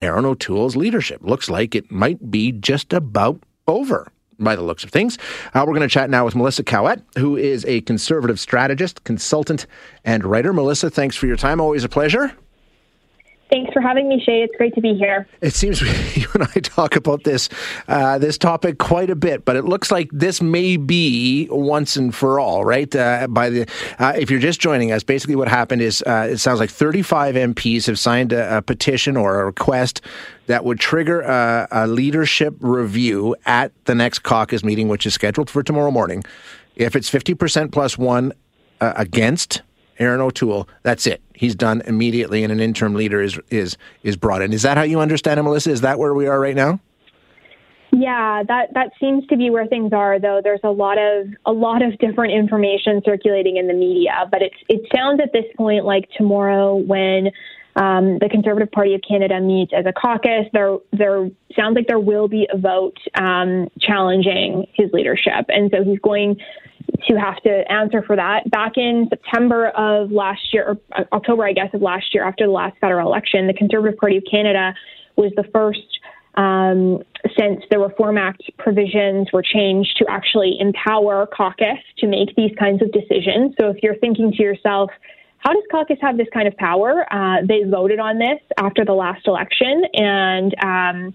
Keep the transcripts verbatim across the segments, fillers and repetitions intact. Erin O'Toole's leadership looks like it might be just about over, by the looks of things. Uh, we're going to chat now with Melissa Caouette, who is a conservative strategist, consultant, and writer. Melissa, thanks for your time. Always a pleasure. Thanks for having me, Shay. It's great to be here. It seems you and I talk about this uh, this topic quite a bit, but it looks like this may be once and for all, right? Uh, by the uh, if you're just joining us, basically what happened is uh, it sounds like thirty-five M Ps have signed a, a petition or a request that would trigger a, a leadership review at the next caucus meeting, which is scheduled for tomorrow morning. If it's fifty percent plus one uh, against Erin O'Toole, that's it. He's done immediately, and an interim leader is is is brought in. Is that how you understand it, Melissa? Is that where we are right now? Yeah, that, that seems to be where things are, though. There's a lot of a lot of different information circulating in the media, but it it sounds at this point like tomorrow when um, the Conservative Party of Canada meets as a caucus, there there sounds like there will be a vote um, challenging his leadership, and so he's going to have to answer for that. Back in September of last year, or October, I guess, of last year, after the last federal election, the Conservative Party of Canada was the first um, since the Reform Act provisions were changed to actually empower caucus to make these kinds of decisions. So if you're thinking to yourself, how does caucus have this kind of power? Uh, they voted on this after the last election, and um,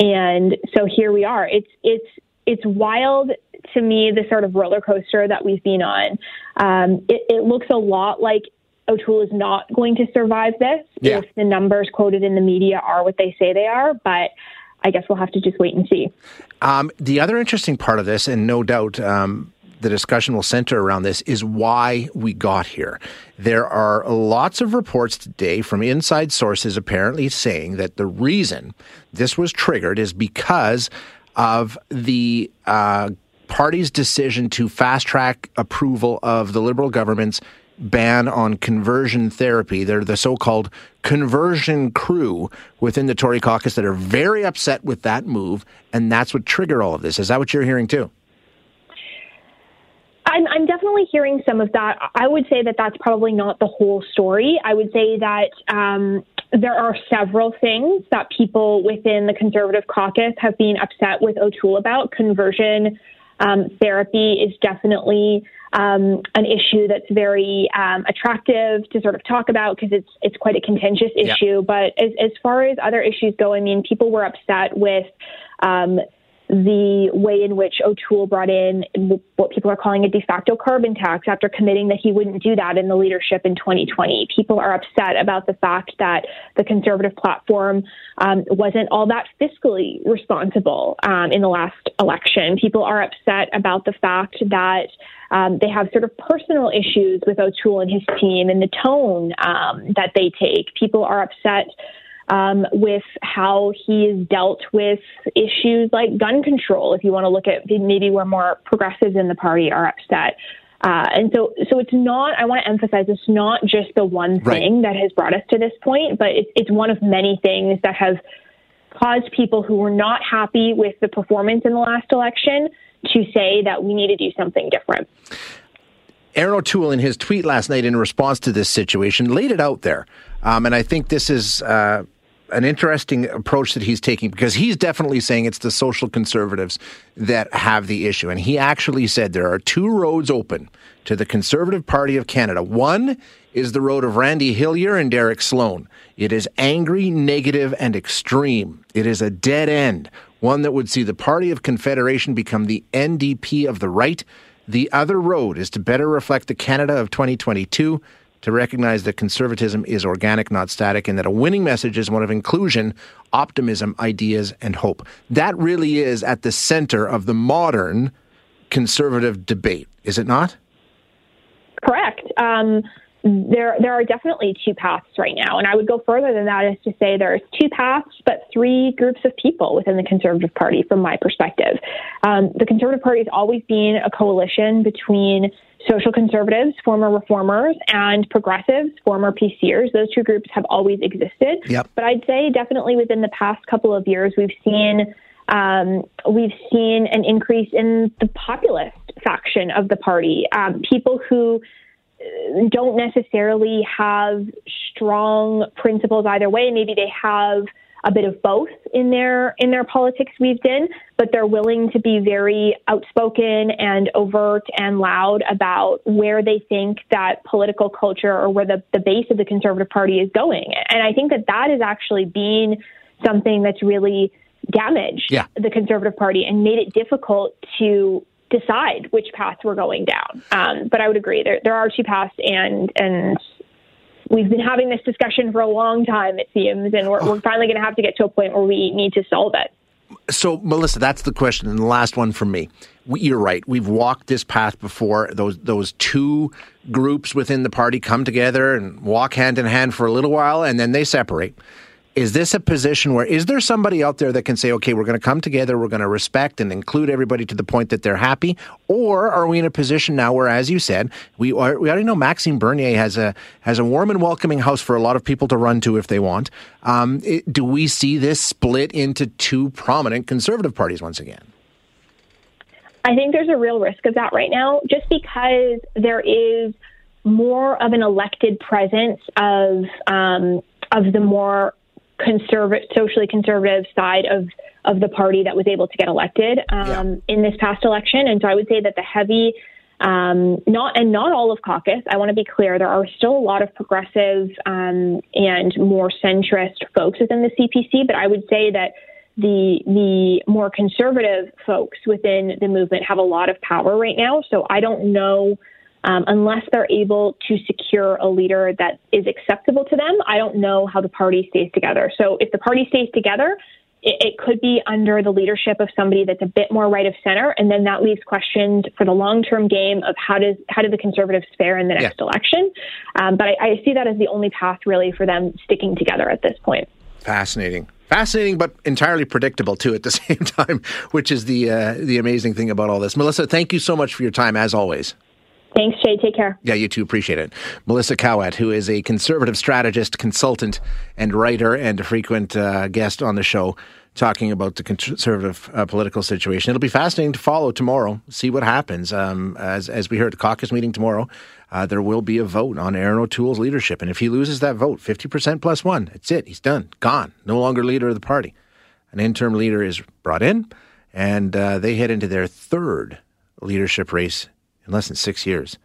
and so here we are. It's it's it's wild to me, the sort of roller coaster that we've been on. Um, it, it looks a lot like O'Toole is not going to survive this yeah. if the numbers quoted in the media are what they say they are, but I guess we'll have to just wait and see. Um, the other interesting part of this, and no doubt um, the discussion will center around this, is why we got here. There are lots of reports today from inside sources apparently saying that the reason this was triggered is because of the uh, party's decision to fast-track approval of the Liberal government's ban on conversion therapy. They're the so-called conversion crew within the Tory caucus that are very upset with that move, and that's what triggered all of this. Is that what you're hearing too? I'm, I'm definitely hearing some of that. I would say that that's probably not the whole story. I would say that um, there are several things that people within the Conservative caucus have been upset with O'Toole about. Conversion Um, therapy is definitely um, an issue that's very um, attractive to sort of talk about because it's it's quite a contentious issue. Yeah. But as, as far as other issues go, I mean, people were upset with um, the way in which O'Toole brought in what people are calling a de facto carbon tax after committing that he wouldn't do that in the leadership in twenty twenty. People are upset about the fact that the Conservative platform um, wasn't all that fiscally responsible um, in the last election. People are upset about the fact that um, they have sort of personal issues with O'Toole and his team and the tone um, that they take. People are upset Um, with how he has dealt with issues like gun control, if you want to look at maybe where more progressives in the party are upset. Uh, and so so it's not, I want to emphasize, it's not just the one thing right. that has brought us to this point, but it's, it's one of many things that have caused people who were not happy with the performance in the last election to say that we need to do something different. Erin O'Toole, in his tweet last night in response to this situation, laid it out there. Um, and I think this is... Uh, an interesting approach that he's taking, because he's definitely saying it's the social conservatives that have the issue. And he actually said there are two roads open to the Conservative Party of Canada. One is the road of Randy Hillier and Derek Sloan. It is angry, negative, and extreme. It is a dead end, one that would see the Party of Confederation become the N D P of the right. The other road is to better reflect the Canada of twenty twenty-two, to recognize that conservatism is organic, not static, and that a winning message is one of inclusion, optimism, ideas, and hope. That really is at the center of the modern conservative debate, is it not? Correct. Um, there there are definitely two paths right now, and I would go further than that is to say there's two paths, but three groups of people within the Conservative Party, from my perspective. Um, the Conservative Party has always been a coalition between social conservatives, former reformers, and progressives, former PCers. Those two groups have always existed. Yep. But I'd say definitely within the past couple of years, we've seen um, we've seen an increase in the populist faction of the party. Um, people who don't necessarily have strong principles either way. Maybe they have a bit of both in their in their politics weaved in, but they're willing to be very outspoken and overt and loud about where they think that political culture or where the, the base of the Conservative Party is going. And I think that that is actually being something that's really damaged yeah. the Conservative Party and made it difficult to decide which path we're going down. Um, but I would agree, there there are two paths, and and we've been having this discussion for a long time, it seems, and we're, oh. we're finally going to have to get to a point where we need to solve it. So, Melissa, that's the question, and the last one from me. We, you're right. We've walked this path before. Those those two groups within the party come together and walk hand in hand for a little while, and then they separate. Is this a position where, is there somebody out there that can say, okay, we're going to come together, we're going to respect and include everybody to the point that they're happy? Or are we in a position now where, as you said, we are, we already know Maxime Bernier has a has a warm and welcoming house for a lot of people to run to if they want. Um, it, do we see this split into two prominent conservative parties once again? I think there's a real risk of that right now, just because there is more of an elected presence of um, of the more conservative, socially conservative side of, of the party that was able to get elected um, yeah. in this past election. And so I would say that the heavy, um, not and not all of caucus, I want to be clear, there are still a lot of progressive um, and more centrist folks within the C P C, but I would say that the the more conservative folks within the movement have a lot of power right now. So I don't know, Um, unless they're able to secure a leader that is acceptable to them, I don't know how the party stays together. So if the party stays together, it, it could be under the leadership of somebody that's a bit more right of center, and then that leaves questions for the long-term game of how does how do the Conservatives fare in the next yeah. election. Um, but I, I see that as the only path, really, for them sticking together at this point. Fascinating. Fascinating, but entirely predictable, too, at the same time, which is the uh, the amazing thing about all this. Melissa, thank you so much for your time, as always. Thanks, Jay. Take care. Yeah, you too. Appreciate it. Melissa Caouette, who is a conservative strategist, consultant, and writer, and a frequent uh, guest on the show, talking about the conservative uh, political situation. It'll be fascinating to follow tomorrow, see what happens. Um, as as we heard, the caucus meeting tomorrow, uh, there will be a vote on Erin O'Toole's leadership. And if he loses that vote, fifty percent plus one, that's it. He's done. Gone. No longer leader of the party. An interim leader is brought in, and uh, they head into their third leadership race in less than six years.